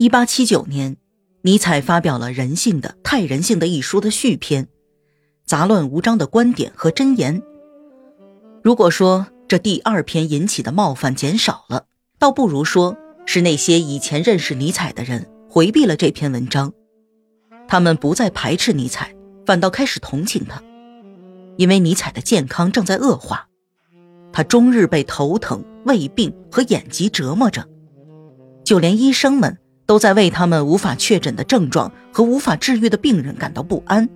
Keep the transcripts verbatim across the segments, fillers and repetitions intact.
一八七九年，尼采发表了《人性的太人性的》一书的续篇，杂乱无章的观点和箴言。如果说这第二篇引起的冒犯减少了，倒不如说是那些以前认识尼采的人回避了这篇文章。他们不再排斥尼采，反倒开始同情他，因为尼采的健康正在恶化，他终日被头疼、胃病和眼疾折磨着，就连医生们都在为他们无法确诊的症状和无法治愈的病人感到不安。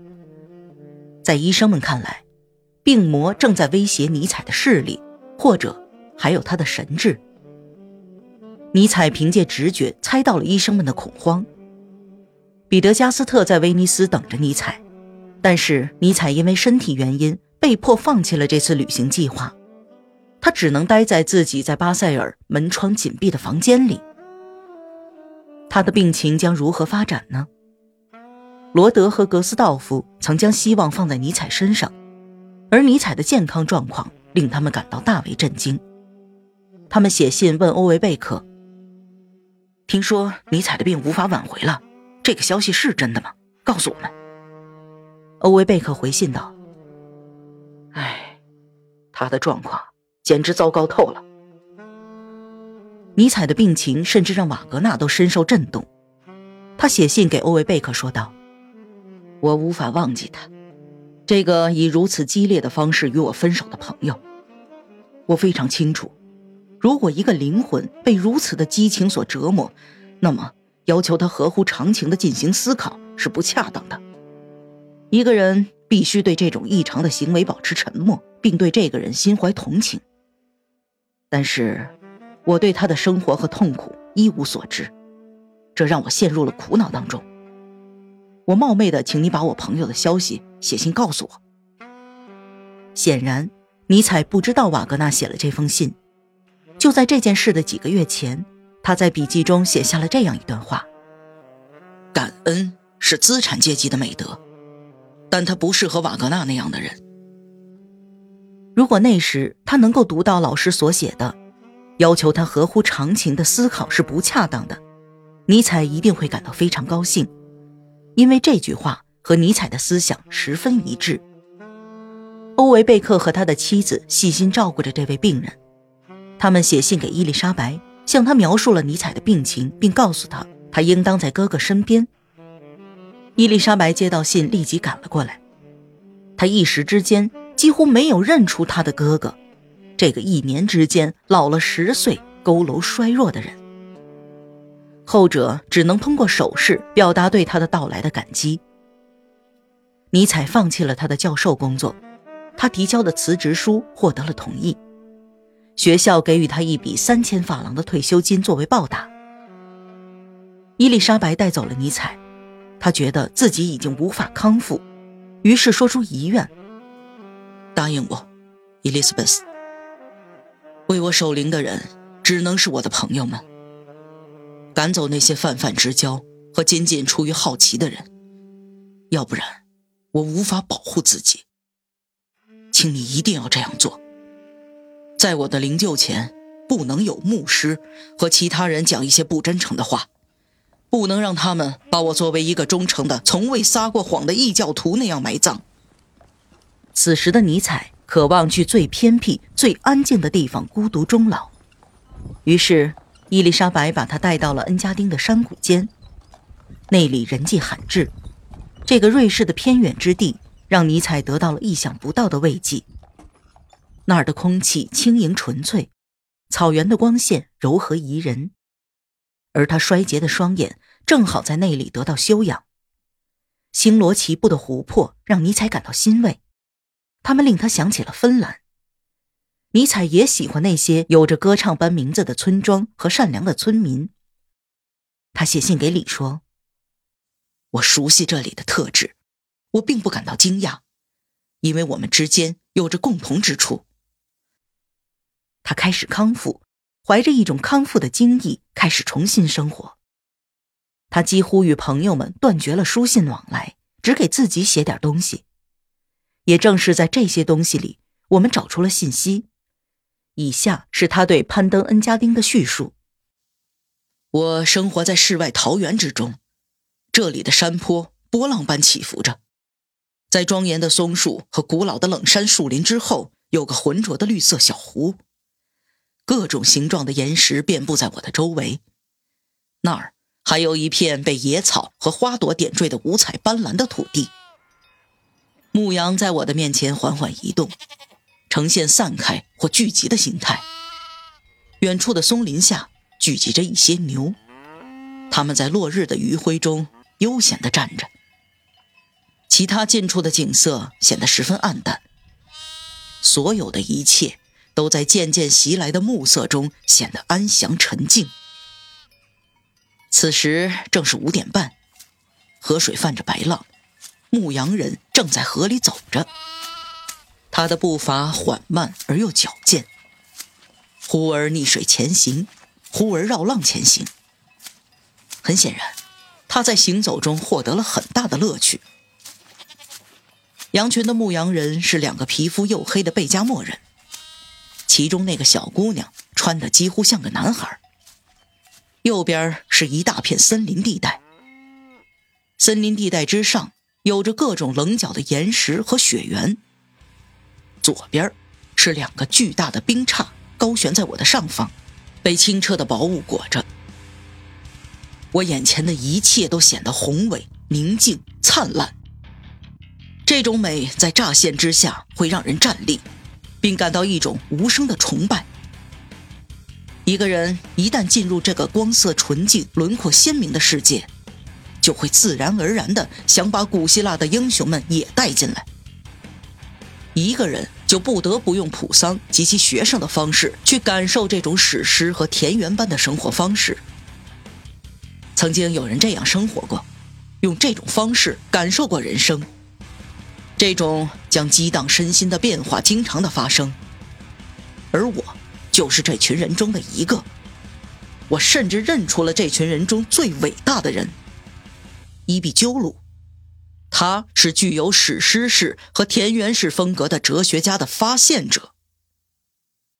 在医生们看来，病魔正在威胁尼采的视力，或者还有他的神智。尼采凭借直觉猜到了医生们的恐慌。彼得·加斯特在威尼斯等着尼采，但是尼采因为身体原因被迫放弃了这次旅行计划，他只能待在自己在巴塞尔门窗紧闭的房间里。他的病情将如何发展呢？罗德和格斯道夫曾将希望放在尼采身上，而尼采的健康状况令他们感到大为震惊。他们写信问欧维贝克，听说尼采的病无法挽回了，这个消息是真的吗？告诉我们。欧维贝克回信道，唉，他的状况简直糟糕透了。尼采的病情甚至让瓦格纳都深受震动，他写信给欧维贝克说道，我无法忘记他，这个以如此激烈的方式与我分手的朋友。我非常清楚，如果一个灵魂被如此的激情所折磨，那么要求他合乎常情地进行思考是不恰当的。一个人必须对这种异常的行为保持沉默，并对这个人心怀同情。但是我对他的生活和痛苦一无所知，这让我陷入了苦恼当中。我冒昧地请你把我朋友的消息写信告诉我。显然尼采不知道瓦格纳写了这封信。就在这件事的几个月前，他在笔记中写下了这样一段话，感恩是资产阶级的美德，但他不适合瓦格纳那样的人。如果那时他能够读到老师所写的要求他合乎常情的思考是不恰当的，尼采一定会感到非常高兴，因为这句话和尼采的思想十分一致。欧维贝克和他的妻子细心照顾着这位病人，他们写信给伊丽莎白，向他描述了尼采的病情，并告诉他他应当在哥哥身边。伊丽莎白接到信立即赶了过来，她一时之间几乎没有认出她的哥哥，这个一年之间老了十岁佝偻衰弱的人。后者只能通过手势表达对他的到来的感激。尼采放弃了他的教授工作，他提交的辞职书获得了同意，学校给予他一笔三千法郎的退休金作为报答。伊丽莎白带走了尼采，她觉得自己已经无法康复，于是说出遗愿，答应我，伊丽莎白，为我守灵的人只能是我的朋友们，赶走那些泛泛之交和仅仅出于好奇的人，要不然我无法保护自己，请你一定要这样做。在我的灵柩前，不能有牧师和其他人讲一些不真诚的话，不能让他们把我作为一个忠诚的、从未撒过谎的异教徒那样埋葬。此时的尼采渴望去最偏僻、最安静的地方孤独终老，于是伊丽莎白把他带到了恩加丁的山谷间，那里人迹罕至。这个瑞士的偏远之地让尼采得到了意想不到的慰藉。那儿的空气轻盈纯粹，草原的光线柔和宜人，而他衰竭的双眼正好在那里得到休养。星罗棋布的湖泊让尼采感到欣慰，他们令他想起了芬兰。尼采也喜欢那些有着歌唱般名字的村庄和善良的村民。他写信给李说，我熟悉这里的特质，我并不感到惊讶，因为我们之间有着共同之处。他开始康复，怀着一种康复的惊异开始重新生活。他几乎与朋友们断绝了书信往来，只给自己写点东西。也正是在这些东西里，我们找出了信息。以下是他对攀登恩加丁的叙述。我生活在世外桃源之中，这里的山坡波浪般起伏着，在庄严的松树和古老的冷杉树林之后，有个浑浊的绿色小湖，各种形状的岩石遍布在我的周围。那儿还有一片被野草和花朵点缀的五彩斑斓的土地。牧羊在我的面前缓缓移动，呈现散开或聚集的形态。远处的松林下聚集着一些牛，它们在落日的余晖中悠闲地站着。其他近处的景色显得十分暗淡，所有的一切都在渐渐袭来的暮色中显得安详沉静。此时正是五点半，河水泛着白浪，牧羊人正在河里走着，他的步伐缓慢而又矫健，忽而逆水前行，忽而绕浪前行。很显然，他在行走中获得了很大的乐趣。羊群的牧羊人是两个皮肤黝黑的贝加莫人，其中那个小姑娘穿得几乎像个男孩。右边是一大片森林地带，森林地带之上有着各种棱角的岩石和雪原，左边是两个巨大的冰碴高悬在我的上方，被清澈的薄雾裹着。我眼前的一切都显得宏伟、宁静、灿烂，这种美在乍现之下会让人站立，并感到一种无声的崇拜。一个人一旦进入这个光色纯净、轮廓鲜明的世界，就会自然而然地想把古希腊的英雄们也带进来。一个人就不得不用普桑及其学生的方式去感受这种史诗和田园般的生活方式。曾经有人这样生活过，用这种方式感受过人生。这种将激荡身心的变化经常的发生，而我就是这群人中的一个。我甚至认出了这群人中最伟大的人——伊壁鸠鲁，他是具有史诗式和田园式风格的哲学家的发现者。